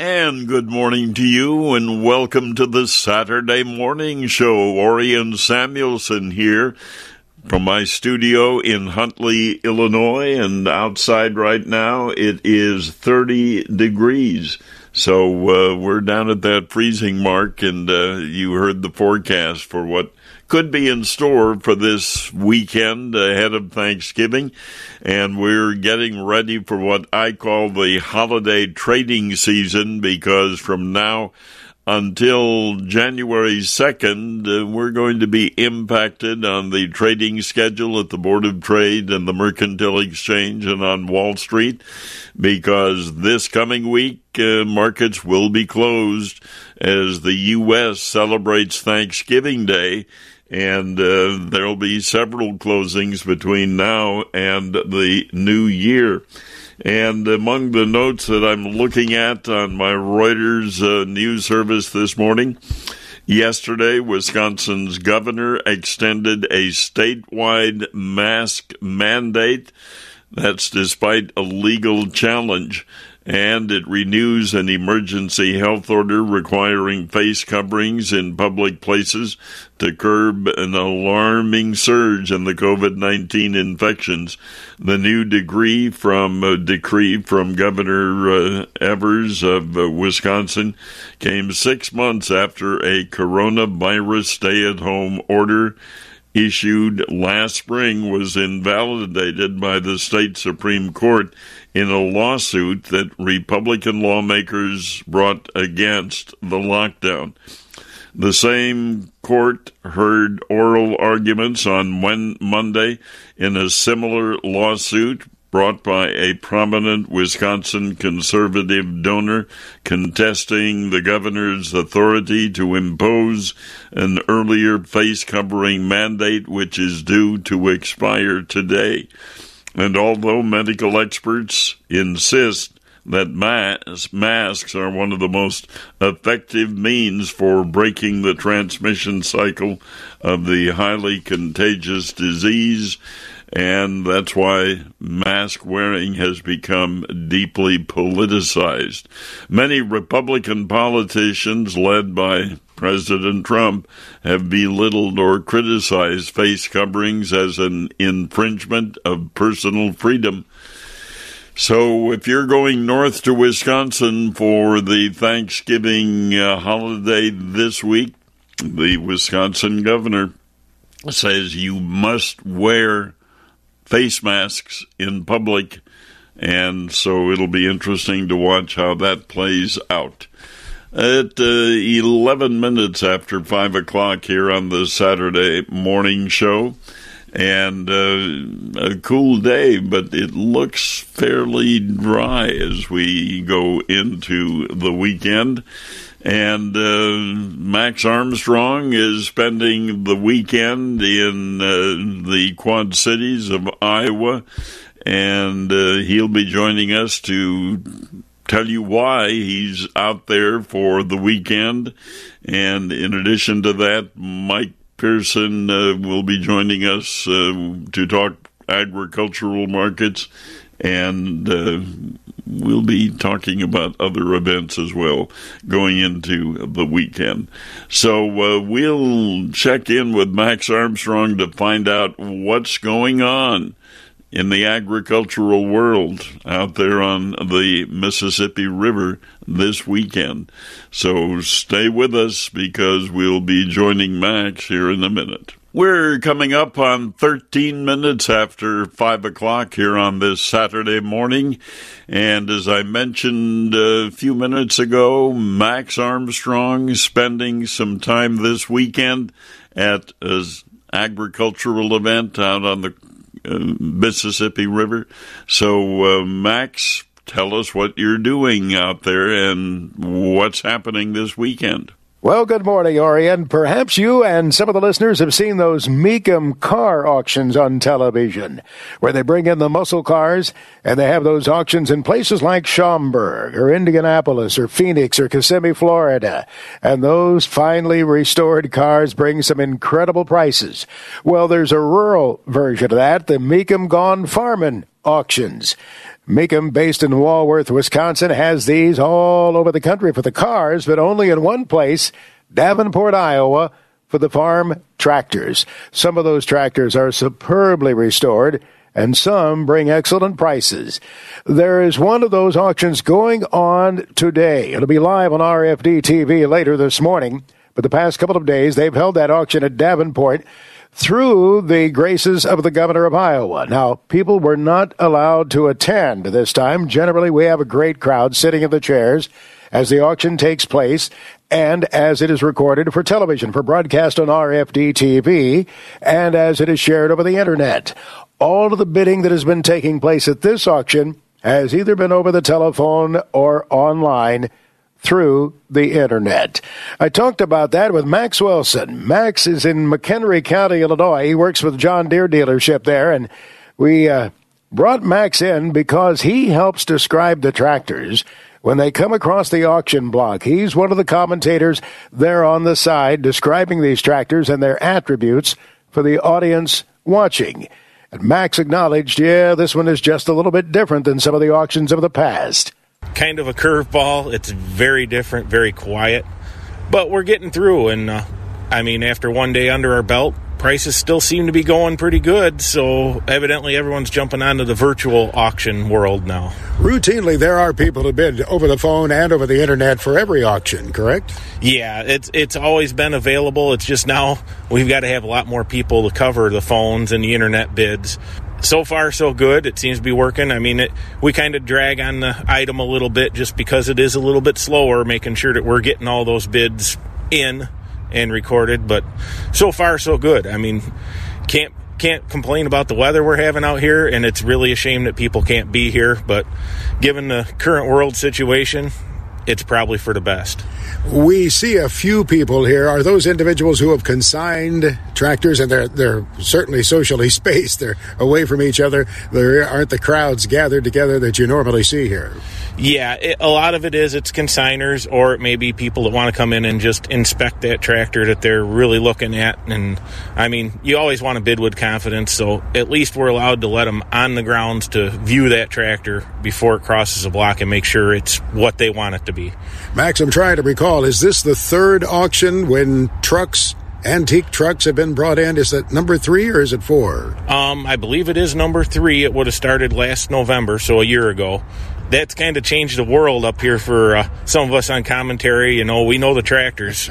And good morning to you, and welcome to the Saturday Morning Show. Orion Samuelson here from my studio in Huntley, Illinois, and outside right now it is 30 degrees. So we're down at that freezing mark, and you heard the forecast for what could be in store for this weekend ahead of Thanksgiving, and we're getting ready for what I call the holiday trading season, because from now until January 2nd, we're going to be impacted on the trading schedule at the Board of Trade and the Mercantile Exchange and on Wall Street, because this coming week, markets will be closed as the U.S. celebrates Thanksgiving Day. And there'll be several closings between now and the new year. And among the notes that I'm looking at on my Reuters news service this morning, yesterday, Wisconsin's governor extended a statewide mask mandate. That's despite a legal challenge. And it renews an emergency health order requiring face coverings in public places to curb an alarming surge in the COVID-19 infections. The new decree from Governor Evers of Wisconsin came 6 months after a coronavirus stay-at-home order issued last spring was invalidated by the state Supreme Court in a lawsuit that Republican lawmakers brought against the lockdown. The same court heard oral arguments on Monday in a similar lawsuit brought by a prominent Wisconsin conservative donor contesting the governor's authority to impose an earlier face covering mandate, which is due to expire today. And although medical experts insist that masks are one of the most effective means for breaking the transmission cycle of the highly contagious disease, and that's why mask wearing has become deeply politicized. Many Republican politicians, led by President Trump, have belittled or criticized face coverings as an infringement of personal freedom. So if you're going north to Wisconsin for the Thanksgiving holiday this week, the Wisconsin governor says you must wear face masks in public, and so it'll be interesting to watch how that plays out. At 11 minutes after 5 o'clock here on the Saturday Morning Show, and a cool day, but it looks fairly dry as we go into the weekend. And Max Armstrong is spending the weekend in the Quad Cities of Iowa, and he'll be joining us to tell you why he's out there for the weekend. And in addition to that, Mike Pearson will be joining us to talk agricultural markets, and we'll be talking about other events as well going into the weekend. So we'll check in with Max Armstrong to find out what's going on in the agricultural world out there on the Mississippi River this weekend. So stay with us, because we'll be joining Max here in a minute. We're coming up on 13 minutes after 5 o'clock here on this Saturday morning. And as I mentioned a few minutes ago, Max Armstrong spending some time this weekend at an agricultural event out on the Mississippi River. So, Max, tell us what you're doing out there and what's happening this weekend. Well, good morning, Orion. Perhaps you and some of the listeners have seen those Mecham car auctions on television, where they bring in the muscle cars, and they have those auctions in places like Schaumburg or Indianapolis or Phoenix or Kissimmee, Florida. And those finely restored cars bring some incredible prices. Well, there's a rural version of that, the Mecham Gone Farmin' auctions. Mecham, based in Walworth, Wisconsin, has these all over the country for the cars, but only in one place, Davenport, Iowa, for the farm tractors. Some of those tractors are superbly restored, and some bring excellent prices. There is one of those auctions going on today. It'll be live on RFD-TV later this morning, but the past couple of days, they've held that auction at Davenport through the graces of the governor of Iowa. Now, people were not allowed to attend this time. Generally, we have a great crowd sitting in the chairs as the auction takes place and as it is recorded for television, for broadcast on RFD-TV, and as it is shared over the Internet. All of the bidding that has been taking place at this auction has either been over the telephone or online through the Internet. I talked about that with Max Wilson. Max is in McHenry County, Illinois. He works with John Deere dealership there, and we brought Max in because he helps describe the tractors when they come across the auction block. He's one of the commentators there on the side describing these tractors and their attributes for the audience watching. And Max acknowledged, yeah, this one is just a little bit different than some of the auctions of the past. Kind of a curveball. It's very different, very quiet. But we're getting through, and after one day under our belt, prices still seem to be going pretty good, so evidently everyone's jumping onto the virtual auction world now. Routinely, there are people who bid over the phone and over the Internet for every auction, correct? Yeah, it's always been available. It's just now we've got to have a lot more people to cover the phones and the Internet bids. So far, so good. It seems to be working. We kind of drag on the item a little bit just because it is a little bit slower, making sure that we're getting all those bids in and recorded, but so far so good. Can't complain about the weather we're having out here, and it's really a shame that people can't be here, but given the current world situation, it's probably for the best. We see a few people here. Are those individuals who have consigned tractors, and they're certainly socially spaced, they're away from each other, there aren't the crowds gathered together that you normally see here? Yeah, a lot of it is, it's consigners, or it may be people that want to come in and just inspect that tractor that they're really looking at. And you always want to bid with confidence, so at least we're allowed to let them on the grounds to view that tractor before it crosses a block and make sure it's what they want it to be. Max, I'm trying to recall, is this the third auction when antique trucks have been brought in? Is that number 3 or is it 4? I believe it is number 3. It would have started last November, so a year ago. That's kind of changed the world up here for some of us on commentary. We know the tractors.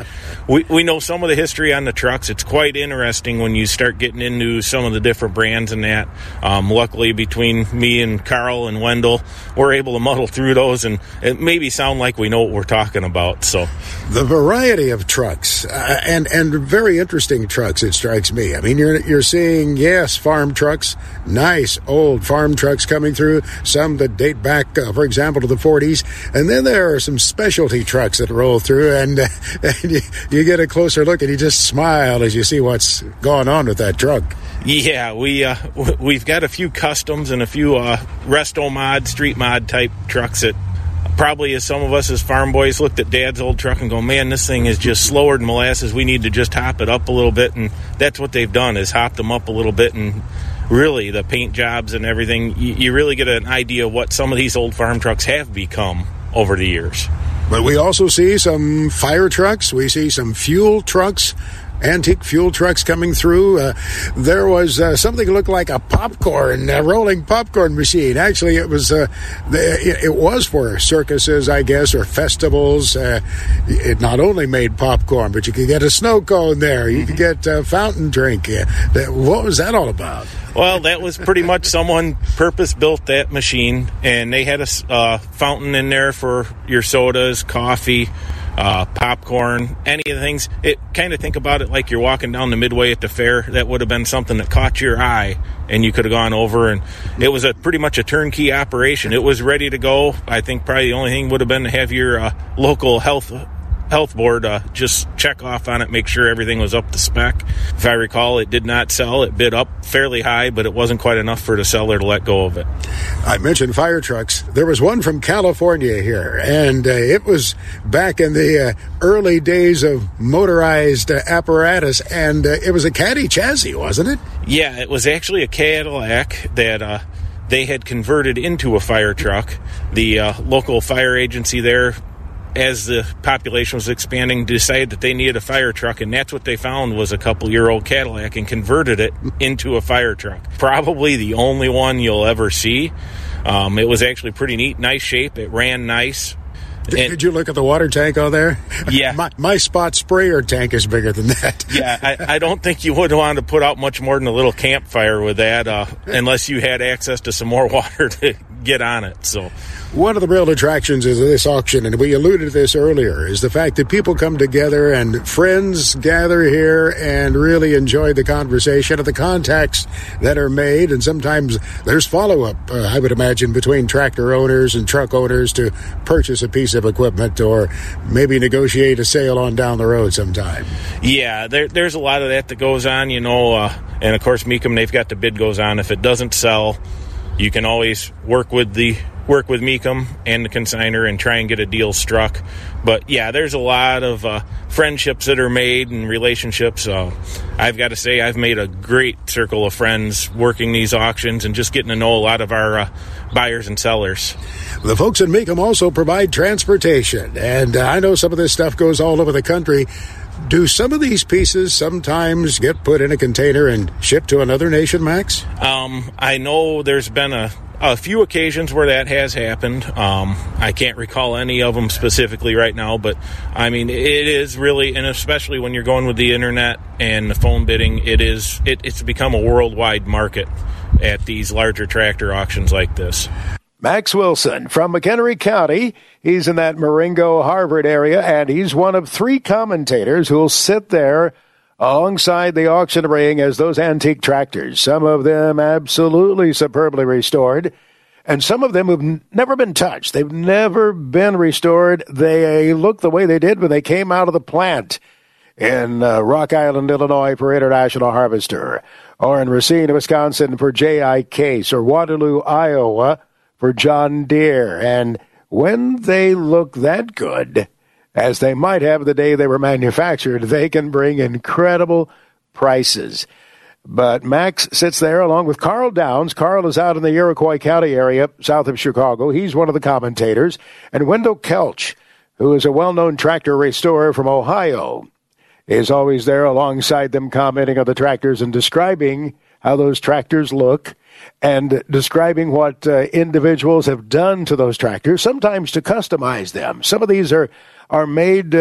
We know some of the history on the trucks. It's quite interesting when you start getting into some of the different brands and that. Luckily, between me and Carl and Wendell, we're able to muddle through those and it maybe sound like we know what we're talking about. So the variety of trucks and very interesting trucks, it strikes me. You're seeing, yes, farm trucks, nice old farm trucks coming through, some that date back for example, to the 40s, and then there are some specialty trucks that roll through, and you get a closer look, and you just smile as you see what's going on with that truck. Yeah, we've got a few customs and a few resto mod, street mod type trucks that probably, as some of us as farm boys, looked at Dad's old truck and go, man, this thing is just slower than molasses. We need to just hop it up a little bit, and that's what they've done is hopped them up a little bit and. Really, the paint jobs and everything, you really get an idea of what some of these old farm trucks have become over the years. But we also see some fire trucks. We see some fuel trucks, antique fuel trucks coming through. There was something that looked like a rolling popcorn machine. Actually, it was for circuses, I guess, or festivals. It not only made popcorn, but you could get a snow cone there. You could get a fountain drink. What was that all about? Well, that was pretty much someone purpose-built that machine, and they had a fountain in there for your sodas, coffee, popcorn, any of the things. It kind of think about it like you're walking down the midway at the fair. That would have been something that caught your eye, and you could have gone over, and it was pretty much a turnkey operation. It was ready to go. I think probably the only thing would have been to have your local health board just check off on it, make sure everything was up to spec. If I recall, it did not sell. It bid up fairly high, but it wasn't quite enough for the seller to let go of it. I mentioned fire trucks. There was one from California here, and it was back in the early days of motorized apparatus, and it was a Caddy chassis, wasn't it? Yeah, it was actually a Cadillac that they had converted into a fire truck. The local fire agency there, as the population was expanding, decided that they needed a fire truck, and that's what they found was a couple-year-old Cadillac and converted it into a fire truck. Probably the only one you'll ever see. It was actually pretty neat, nice shape. It ran nice. Did you look at the water tank on there? Yeah. My spot sprayer tank is bigger than that. Yeah, I don't think you would want to put out much more than a little campfire with that unless you had access to some more water to get on it. So, one of the real attractions of this auction, and we alluded to this earlier, is the fact that people come together and friends gather here and really enjoy the conversation and the contacts that are made. And sometimes there's follow-up, I would imagine, between tractor owners and truck owners to purchase a piece of equipment or maybe negotiate a sale on down the road sometime. Yeah, there's a lot of that goes on, you know, and of course Mecham, they've got the bid goes on. If it doesn't sell, you can always work with Mecham and the consignor and try and get a deal struck. But yeah, there's a lot of friendships that are made and relationships. I've got to say I've made a great circle of friends working these auctions and just getting to know a lot of our buyers and sellers. The folks in Mecham also provide transportation, and I know some of this stuff goes all over the country. Do some of these pieces sometimes get put in a container and shipped to another nation, Max? I know there's been a few occasions where that has happened. I can't recall any of them specifically right now, but I mean, it is really, and especially when you're going with the internet and the phone bidding, it's become a worldwide market at these larger tractor auctions like this. Max Wilson from McHenry County. He's in that Marengo-Harvard area, and he's one of three commentators who will sit there alongside the auction ring as those antique tractors, some of them absolutely superbly restored, and some of them have never been touched. They've never been restored. They look the way they did when they came out of the plant in Rock Island, Illinois, for International Harvester, or in Racine, Wisconsin, for J.I. Case, or Waterloo, Iowa, for John Deere. And when they look that good, as they might have the day they were manufactured, they can bring incredible prices. But Max sits there along with Carl Downs. Carl is out in the Iroquois County area, south of Chicago. He's one of the commentators. And Wendell Kelch, who is a well-known tractor restorer from Ohio, is always there alongside them commenting on the tractors and describing how those tractors look and describing what individuals have done to those tractors, sometimes to customize them. Some of these are made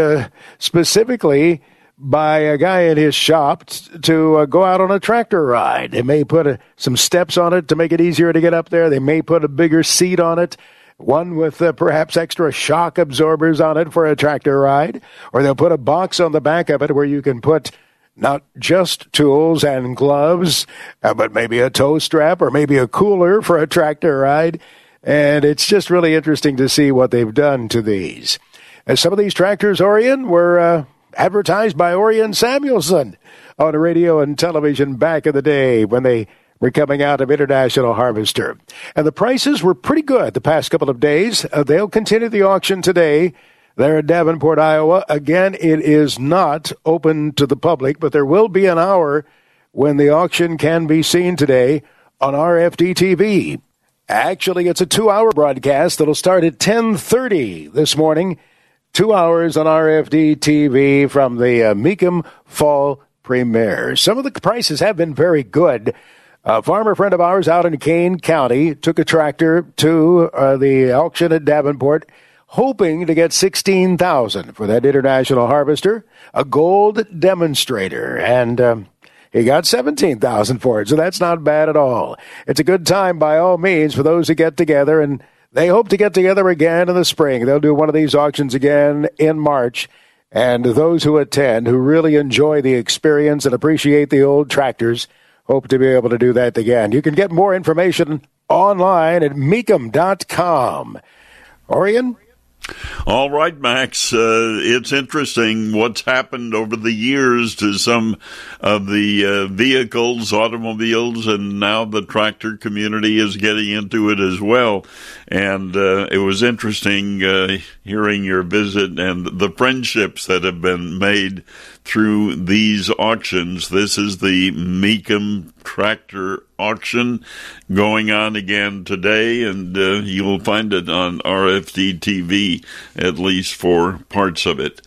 specifically by a guy in his shop to go out on a tractor ride. They may put some steps on it to make it easier to get up there. They may put a bigger seat on it, one with perhaps extra shock absorbers on it for a tractor ride, or they'll put a box on the back of it where you can put not just tools and gloves, but maybe a tow strap or maybe a cooler for a tractor ride. And it's just really interesting to see what they've done to these. And some of these tractors, Orion, were advertised by Orion Samuelson on radio and television back in the day when they were coming out of International Harvester. And the prices were pretty good the past couple of days. They'll continue the auction today. There in Davenport, Iowa. Again, it is not open to the public, but there will be an hour when the auction can be seen today on RFD-TV. Actually, it's a 2-hour broadcast that'll start at 10:30 this morning. 2 hours on RFD-TV from the Mecham Fall Premiere. Some of the prices have been very good. A farmer friend of ours out in Kane County took a tractor to the auction at Davenport, hoping to get $16,000 for that International Harvester, a gold demonstrator, and he got $17,000 for it, so that's not bad at all. It's a good time, by all means, for those who get together, and they hope to get together again in the spring. They'll do one of these auctions again in March, and those who attend, who really enjoy the experience and appreciate the old tractors, hope to be able to do that again. You can get more information online at Mecham.com. Orion? All right, Max. It's interesting what's happened over the years to some of the vehicles, automobiles, and now the tractor community is getting into it as well. And it was interesting hearing your visit and the friendships that have been made through these auctions. This is the Mecham Tractor auction going on again today, and you'll find it on RFD-TV, at least for parts of it.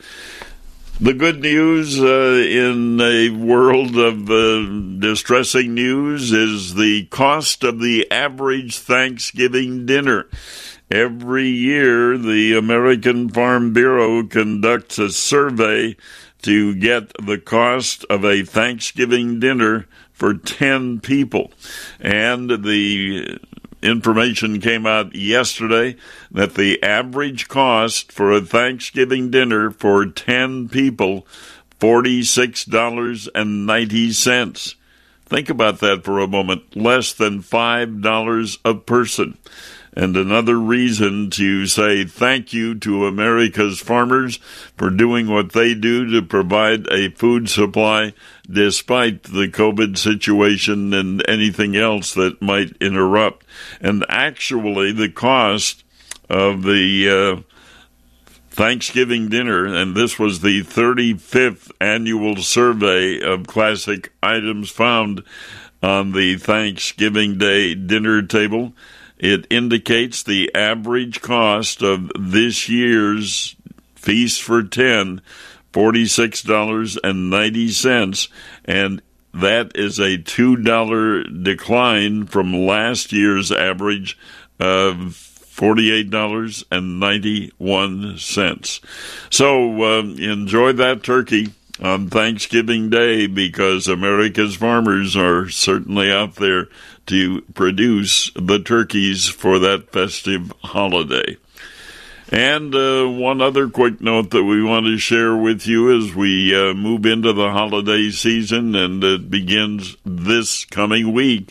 The good news in a world of distressing news is the cost of the average Thanksgiving dinner. Every year, the American Farm Bureau conducts a survey to get the cost of a Thanksgiving dinner for 10 people. And the information came out yesterday that the average cost for a Thanksgiving dinner for 10 people, $46.90. Think about that for a moment, less than $5 a person. And another reason to say thank you to America's farmers for doing what they do to provide a food supply despite the COVID situation and anything else that might interrupt. And actually, the cost of the Thanksgiving dinner, and this was the 35th annual survey of classic items found on the Thanksgiving Day dinner table, it indicates the average cost of this year's Feast for 10, $46.90, and that is a $2 decline from last year's average of $48.91. So enjoy that turkey on Thanksgiving Day, because America's farmers are certainly out there to produce the turkeys for that festive holiday. And one other quick note that we want to share with you as we move into the holiday season, and it begins this coming week.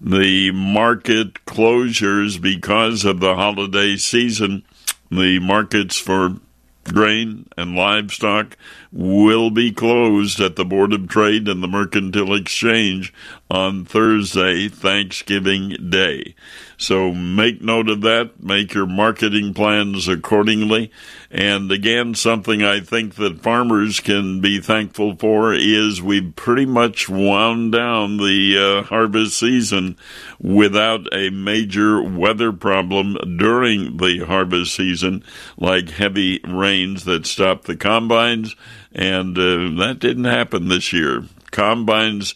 The market closures because of the holiday season, the markets for grain and livestock will be closed at the Board of Trade and the Mercantile Exchange on Thursday, Thanksgiving Day. So make note of that. Make your marketing plans accordingly. And again, something I think that farmers can be thankful for is we've pretty much wound down the harvest season without a major weather problem during the harvest season, like heavy rains that stopped the combines. And that didn't happen this year. Combines,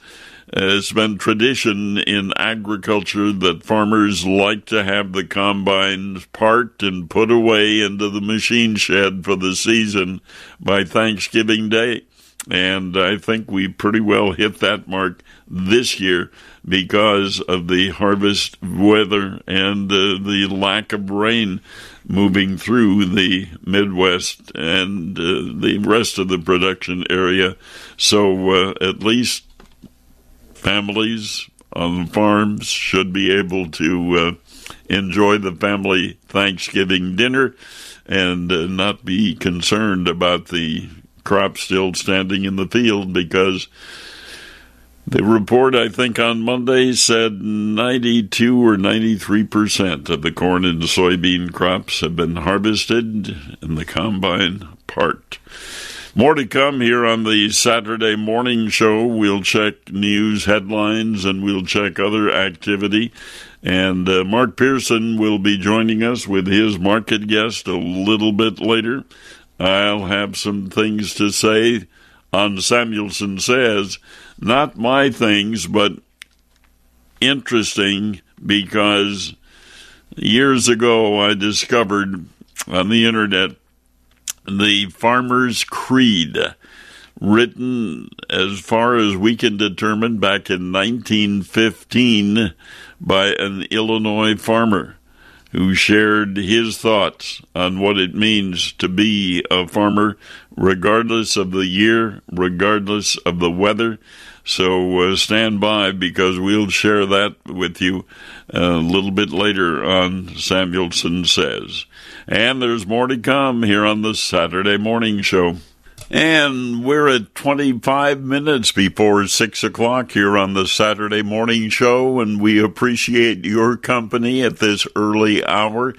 it's been tradition in agriculture that farmers like to have the combines parked and put away into the machine shed for the season by Thanksgiving Day. And I think we pretty well hit that mark this year because of the harvest weather and the lack of rain moving through the Midwest and the rest of the production area. So at least families on farms should be able to enjoy the family Thanksgiving dinner and not be concerned about the crop still standing in the field, because the report, I think, on Monday said 92 or 93% of the corn and soybean crops have been harvested and the combine parked. More to come here on the Saturday morning show. We'll check news headlines and we'll check other activity. And Mark Pearson will be joining us with his market guest a little bit later. I'll have some things to say on Samuelson Says. Not my things, but interesting, because years ago I discovered on the internet the Farmer's Creed, written, as far as we can determine, back in 1915 by an Illinois farmer who shared his thoughts on what it means to be a farmer, regardless of the year, regardless of the weather. So stand by, because we'll share that with you a little bit later on Samuelson Says. And there's more to come here on the Saturday morning show. And we're at 25 minutes before 6 o'clock here on the Saturday morning show, and we appreciate your company at this early hour,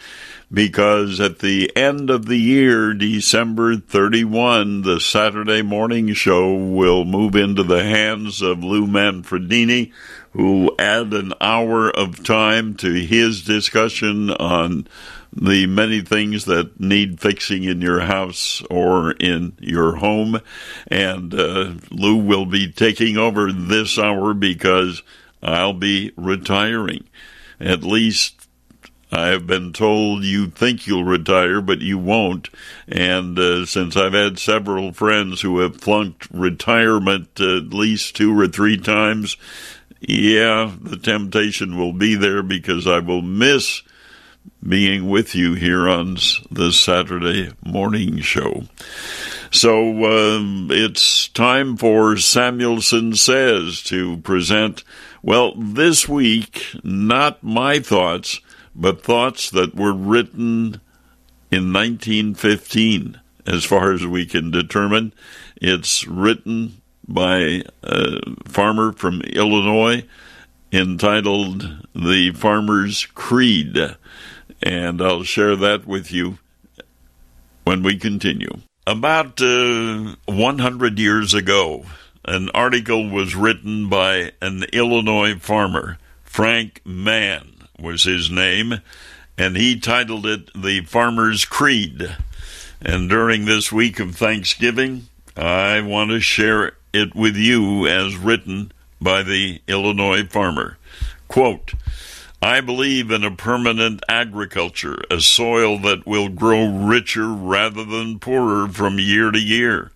because at the end of the year, December 31, the Saturday morning show will move into the hands of Lou Manfredini, who add an hour of time to his discussion on the many things that need fixing in your house or in your home. And Lou will be taking over this hour because I'll be retiring. At least I've been told you think you'll retire, but you won't. And since I've had several friends who have flunked retirement at least 2 or 3 times, yeah, the temptation will be there because I will miss being with you here on the Saturday morning show. So it's time for Samuelson Says to present, well, this week, not my thoughts, but thoughts that were written in 1915, as far as we can determine. It's written by a farmer from Illinois entitled The Farmer's Creed, and I'll share that with you when we continue. About 100 years ago, an article was written by an Illinois farmer, Frank Mann was his name, and he titled it The Farmer's Creed. And during this week of Thanksgiving, I want to share it with you as written by the Illinois farmer. Quote, I believe in a permanent agriculture, a soil that will grow richer rather than poorer from year to year.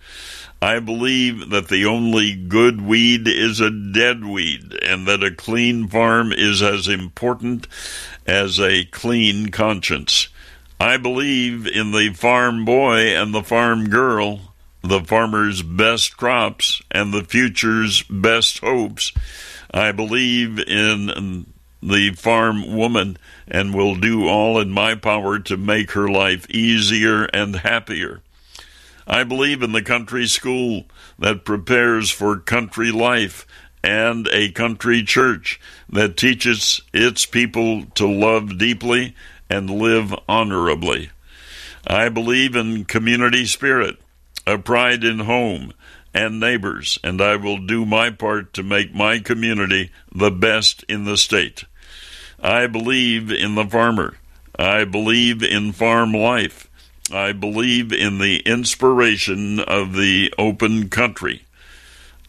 I believe that the only good weed is a dead weed, and that a clean farm is as important as a clean conscience. I believe in the farm boy and the farm girl, the farmer's best crops and the future's best hopes. I believe in the farm woman and will do all in my power to make her life easier and happier. I believe in the country school that prepares for country life and a country church that teaches its people to love deeply and live honorably. I believe in community spirit, a pride in home and neighbors, and I will do my part to make my community the best in the state. I believe in the farmer. I believe in farm life. I believe in the inspiration of the open country.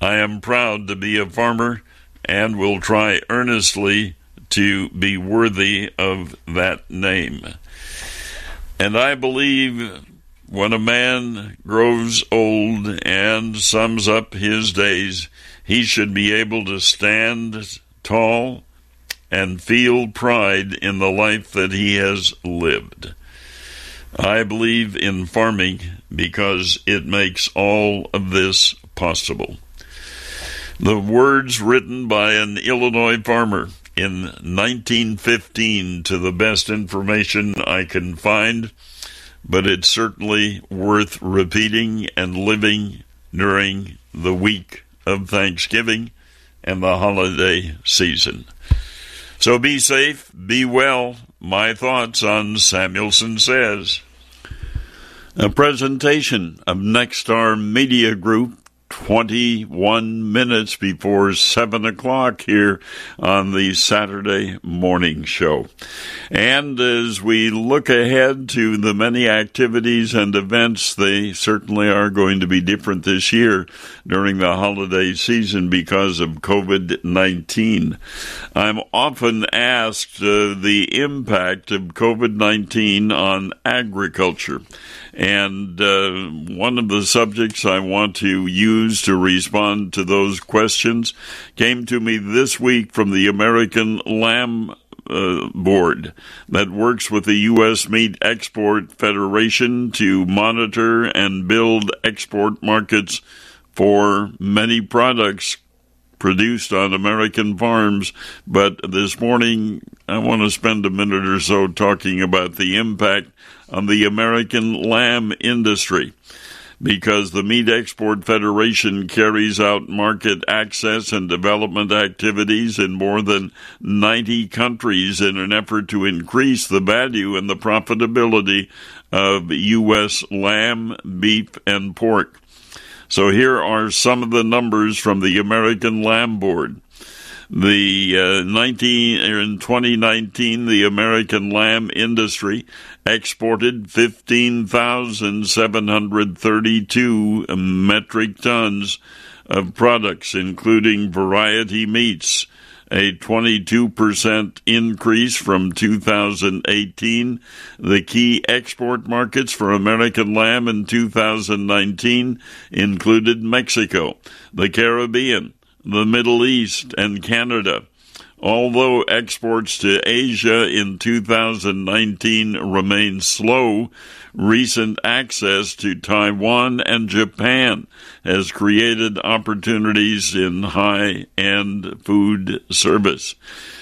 I am proud to be a farmer and will try earnestly to be worthy of that name. And I believe when a man grows old and sums up his days, he should be able to stand tall and feel pride in the life that he has lived. I believe in farming because it makes all of this possible. The words written by an Illinois farmer in 1915, to the best information I can find, but it's certainly worth repeating and living during the week of Thanksgiving and the holiday season. So be safe, be well. My thoughts on Samuelson Says. A presentation of Nexstar Media Group, 21 minutes before 7 o'clock here on the Saturday morning show. And as we look ahead to the many activities and events, they certainly are going to be different this year during the holiday season because of COVID-19. I'm often asked the impact of COVID-19 on agriculture. And one of the subjects I want to use to respond to those questions came to me this week from the American Lamb Board that works with the U.S. Meat Export Federation to monitor and build export markets for many products produced on American farms. But this morning, I want to spend a minute or so talking about the impact on the American lamb industry, because the Meat Export Federation carries out market access and development activities in more than 90 countries in an effort to increase the value and the profitability of U.S. lamb, beef, and pork. So here are some of the numbers from the American Lamb Board. In 2019, the American lamb industry exported 15,732 metric tons of products, including variety meats, a 22% increase from 2018. The key export markets for American lamb in 2019 included Mexico, the Caribbean, the Middle East, and Canada. Although exports to Asia in 2019 remain slow, recent access to Taiwan and Japan has created opportunities in high-end food service.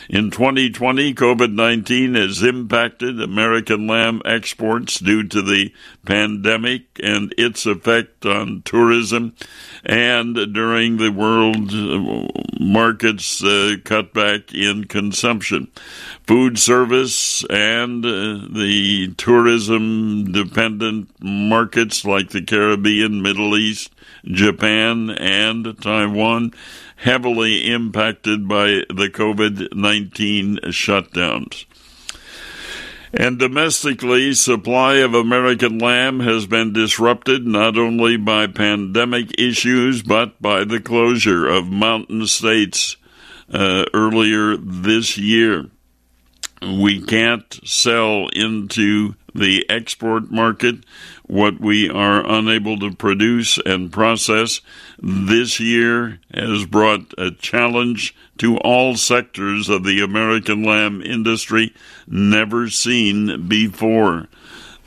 In 2020, COVID-19 has impacted American lamb exports due to the pandemic and its effect on tourism, and during the world markets cutback in consumption. Food service and the tourism-dependent markets like the Caribbean, Middle East, Japan, and Taiwan heavily impacted by the COVID-19 shutdowns. And domestically, supply of American lamb has been disrupted not only by pandemic issues, but by the closure of mountain states earlier this year. We can't sell into the export market what we are unable to produce and process. This year has brought a challenge to all sectors of the American lamb industry never seen before.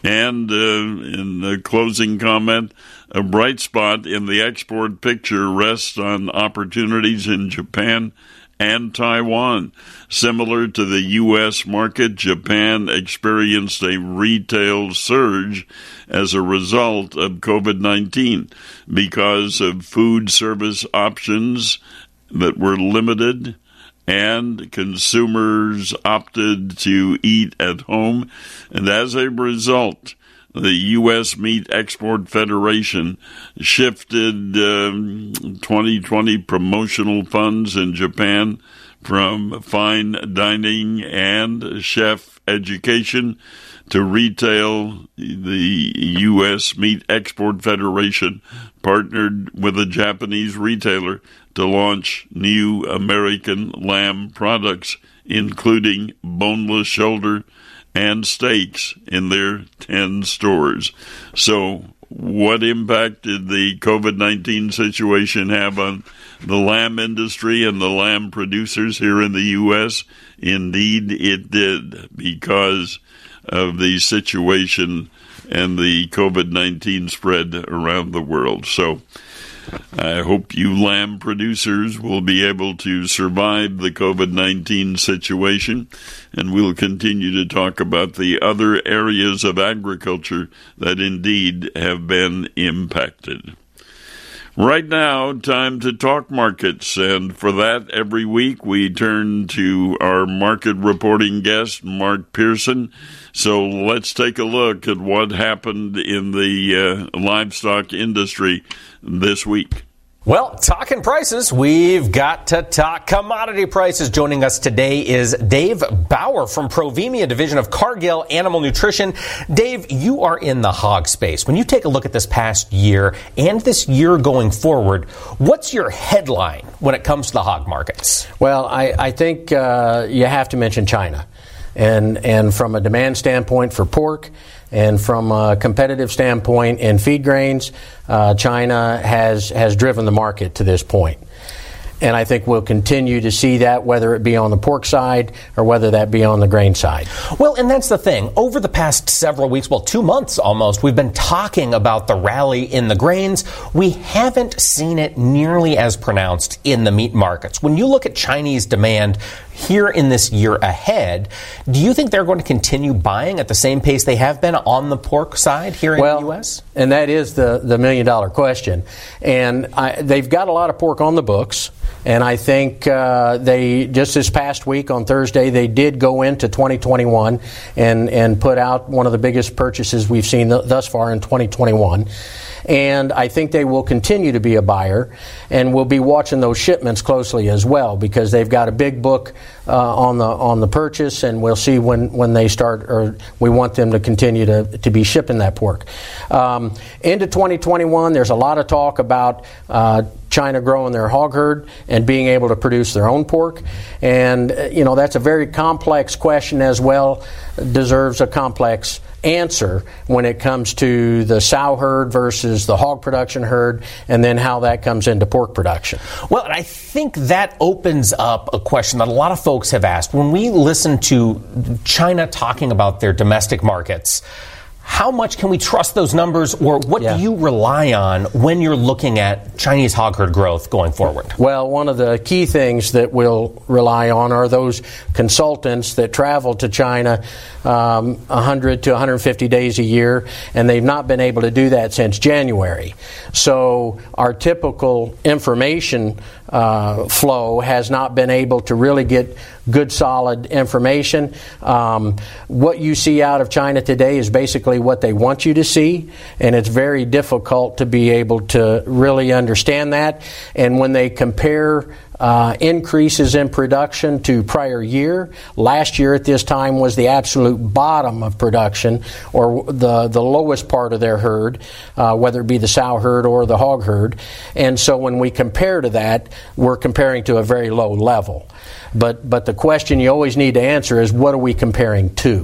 And in the closing comment, a bright spot in the export picture rests on opportunities in Japan and Taiwan. Similar to the U.S. market, Japan experienced a retail surge as a result of COVID-19 because of food service options that were limited and consumers opted to eat at home. And as a result, the U.S. Meat Export Federation shifted 2020 promotional funds in Japan from fine dining and chef education to retail. The U.S. Meat Export Federation partnered with a Japanese retailer to launch new American lamb products, including boneless shoulder and steaks in their 10 stores. So what impact did the COVID-19 situation have on the lamb industry and the lamb producers here in the U.S.? Indeed, it did, because of the situation and the COVID-19 spread around the world. So I hope you lamb producers will be able to survive the COVID-19 situation, and we'll continue to talk about the other areas of agriculture that indeed have been impacted. Right now, time to talk markets, and for that, every week we turn to our market reporting guest, Mark Pearson. So let's take a look at what happened in the livestock industry this week. Well, talking prices, we've got to talk commodity prices. Joining us today is Dave Bauer from Provenia, division of Cargill Animal Nutrition. Dave, you are in the hog space. When you take a look at this past year and this year going forward, what's your headline when it comes to the hog markets? Well, I think you have to mention China. And from a demand standpoint for pork, and from a competitive standpoint in feed grains, China has driven the market to this point. And I think we'll continue to see that, whether it be on the pork side or whether that be on the grain side. Well, and that's the thing. Over the past several weeks, 2 months almost, we've been talking about the rally in the grains. We haven't seen it nearly as pronounced in the meat markets. When you look at Chinese demand here in this year ahead, do you think they're going to continue buying at the same pace they have been on the pork side here in the U.S.? And that is the million-dollar question. And they've got a lot of pork on the books. And I think they just this past week on Thursday, they did go into 2021 and put out one of the biggest purchases we've seen thus far in 2021. and I think they will continue to be a buyer, and we'll be watching those shipments closely as well, because they've got a big book on the purchase, and we'll see when they start, or we want them to continue to be shipping that pork. Into 2021, there's a lot of talk about China growing their hog herd and being able to produce their own pork. And, you know, that's a very complex question as well, deserves a complex answer when it comes to the sow herd versus the hog production herd, and then how that comes into pork production. Well, I think that opens up a question that a lot of folks have asked. When we listen to China talking about their domestic markets, how much can we trust those numbers, or what do you rely on when you're looking at Chinese hog herd growth going forward? Well, one of the key things that we'll rely on are those consultants that travel to China 100 to 150 days a year, and they've not been able to do that since January. So our typical information flow has not been able to really get good, solid information. What you see out of China today is basically what they want you to see, and it's very difficult to be able to really understand that. And when they compare increases in production to prior year, last year at this time was the absolute bottom of production, or the lowest part of their herd, whether it be the sow herd or the hog herd. And so when we compare to that, we're comparing to a very low level. But the question you always need to answer is, what are we comparing to?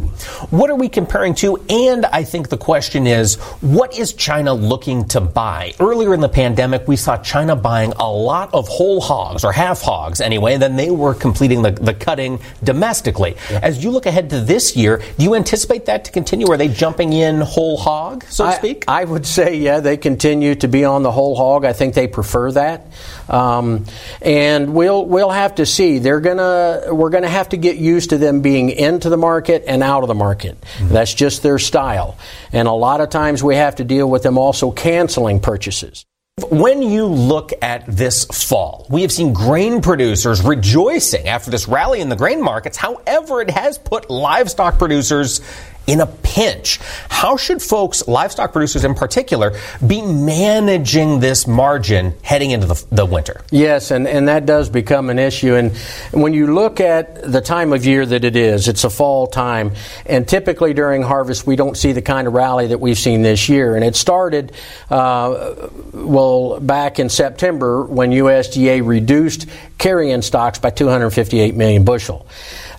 What are we comparing to? And I think the question is, what is China looking to buy? Earlier in the pandemic, we saw China buying a lot of whole hogs, or half hogs anyway, and then they were completing the cutting domestically. Yeah. As you look ahead to this year, do you anticipate that to continue? Are they jumping in whole hog, so to speak? I would say, yeah, they continue to be on the whole hog. I think they prefer that. And we'll have to see. We're going to have to get used to them being into the market and out of the market. Mm-hmm. That's just their style. And a lot of times we have to deal with them also canceling purchases. When you look at this fall, we have seen grain producers rejoicing after this rally in the grain markets. However, it has put livestock producers in a pinch. How should folks, livestock producers in particular, be managing this margin heading into the winter? Yes, and that does become an issue. And when you look at the time of year that it is, it's a fall time, and typically during harvest we don't see the kind of rally that we've seen this year. And it started back in September when USDA reduced carrying stocks by 258 million bushel.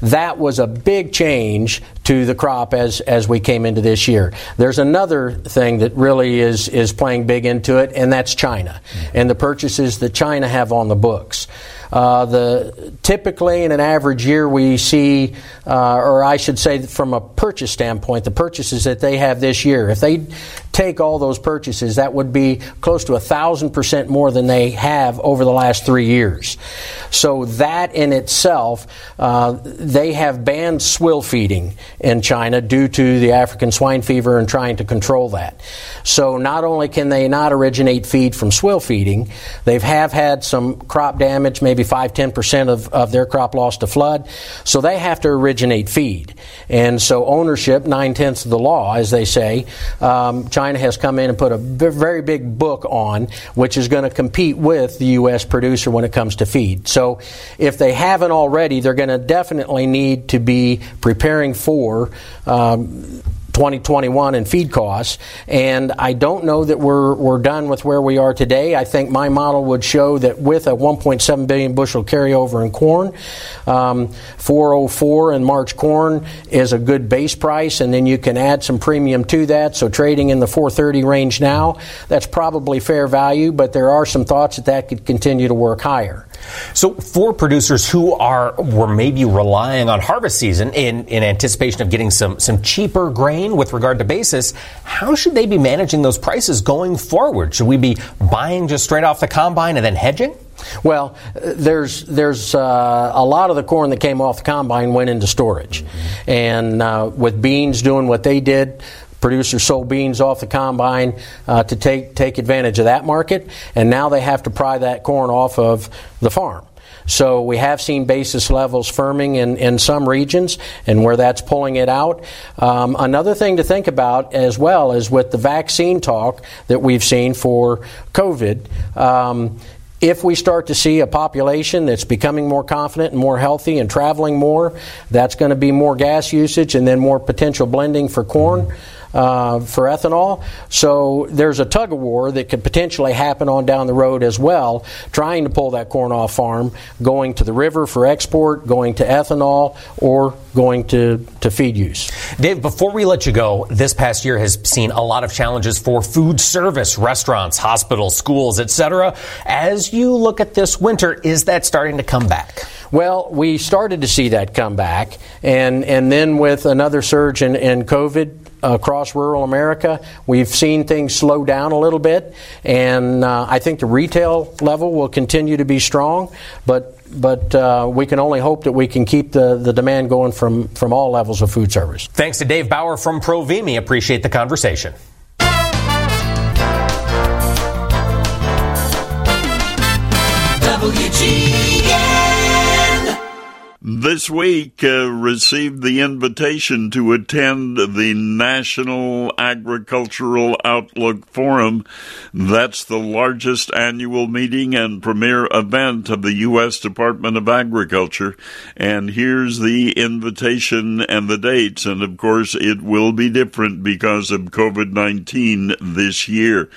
That was a big change to the crop as we came into this year. There's another thing that really is playing big into it, and that's China and the purchases that China have on the books. Typically in an average year we see, or I should say from a purchase standpoint, the purchases that they have this year, if they take all those purchases, that would be close to 1,000% more than they have over the last 3 years. So that in itself, they have banned swill feeding in China due to the African swine fever and trying to control that. So not only can they not originate feed from swill feeding, they have had some crop damage, maybe 5-10% of their crop lost to flood, so they have to originate feed. And so ownership, 9/10 of the law, as they say, China has come in and put a very big book on, which is going to compete with the U.S. producer when it comes to feed. So if they haven't already, they're going to definitely need to be preparing for 2021 and feed costs. And I don't know that we're done with where we are today. I think my model would show that with a 1.7 billion bushel carryover in corn, 404 in March corn is a good base price, and then you can add some premium to that. So trading in the 430 range now, that's probably fair value, but there are some thoughts that could continue to work higher. So for producers who were maybe relying on harvest season in anticipation of getting some cheaper grain with regard to basis, how should they be managing those prices going forward? Should we be buying just straight off the combine and then hedging? Well, there's a lot of the corn that came off the combine went into storage. Mm-hmm. And with beans doing what they did, producers sold beans off the combine to take advantage of that market, and now they have to pry that corn off of the farm. So we have seen basis levels firming in some regions, and where that's pulling it out. Another thing to think about as well is with the vaccine talk that we've seen for COVID, if we start to see a population that's becoming more confident and more healthy and traveling more, that's going to be more gas usage and then more potential blending for corn. For ethanol. So there's a tug of war that could potentially happen on down the road as well, trying to pull that corn off farm, going to the river for export, going to ethanol, or going to feed use. Dave, before we let you go, this past year has seen a lot of challenges for food service, restaurants, hospitals, schools, etc. As you look at this winter, is that starting to come back? Well, we started to see that come back, and then with another surge in COVID across rural America, we've seen things slow down a little bit, and I think the retail level will continue to be strong, but we can only hope that we can keep the demand going from all levels of food service. Thanks to Dave Bauer from Provenia. Appreciate the conversation. This week, received the invitation to attend the National Agricultural Outlook Forum. That's the largest annual meeting and premier event of the U.S. Department of Agriculture. And here's the invitation and the dates. And of course, it will be different because of COVID-19 this year.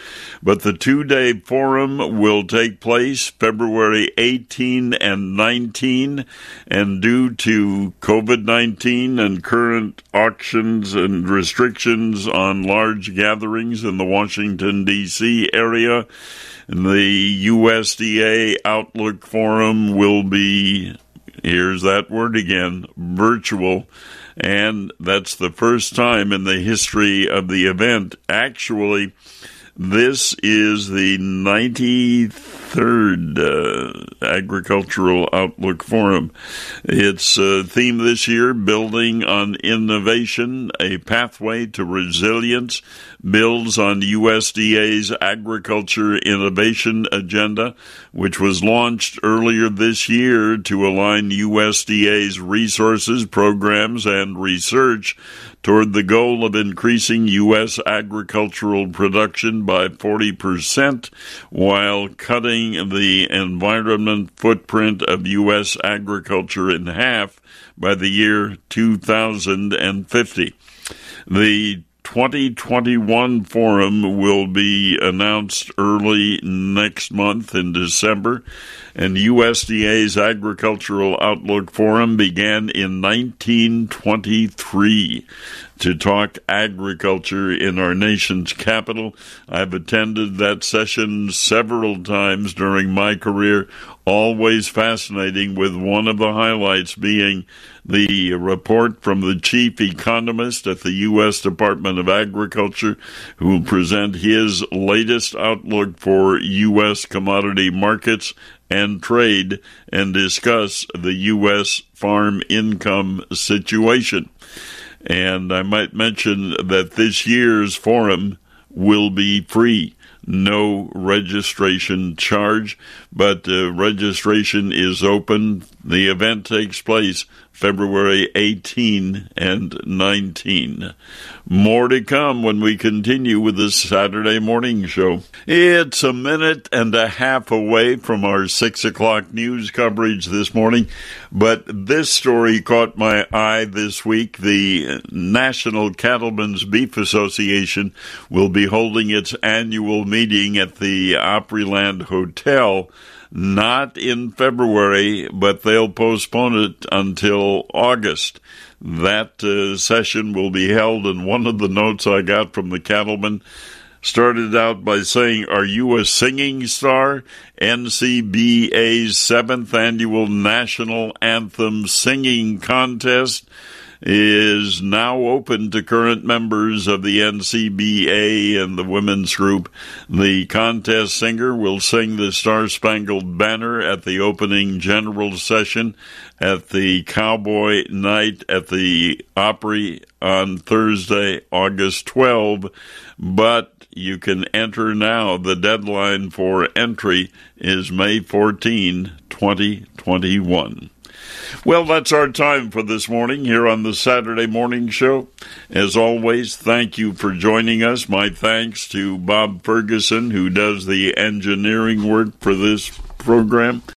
But the two-day forum will take place February 18 and 19. And due to COVID-19 and current auctions and restrictions on large gatherings in the Washington, D.C. area, the USDA Outlook Forum will be, here's that word again, virtual. And that's the first time in the history of the event. Actually, this is the 93rd Agricultural Outlook Forum. Its theme this year, Building on Innovation, a Pathway to Resilience, builds on USDA's Agriculture Innovation Agenda, which was launched earlier this year to align USDA's resources, programs, and research toward the goal of increasing U.S. agricultural production by 40% while cutting the environment footprint of U.S. agriculture in half by the year 2050. The 2021 forum will be announced early next month in December, and USDA's Agricultural Outlook Forum began in 1923 to talk agriculture in our nation's capital. I've attended that session several times during my career, always fascinating, with one of the highlights being the report from the chief economist at the U.S. Department of Agriculture, who will present his latest outlook for U.S. commodity markets and trade and discuss the U.S. farm income situation. And I might mention that this year's forum will be free. No registration charge, but registration is open. The event takes place February 18 and 19. More to come when we continue with this Saturday morning show. It's a minute and a half away from our 6 o'clock news coverage this morning, but this story caught my eye this week. The National Cattlemen's Beef Association will be holding its annual meeting at the Opryland Hotel. Not in February, but they'll postpone it until August. That session will be held, and one of the notes I got from the cattleman started out by saying, "Are you a singing star?" NCBA's 7th Annual National Anthem Singing Contest is now open to current members of the NCBA and the women's group. The contest singer will sing the Star-Spangled Banner at the opening general session at the Cowboy Night at the Opry on Thursday, August 12, but you can enter now. The deadline for entry is May 14, 2021. Well, that's our time for this morning here on the Saturday Morning Show. As always, thank you for joining us. My thanks to Bob Ferguson, who does the engineering work for this program.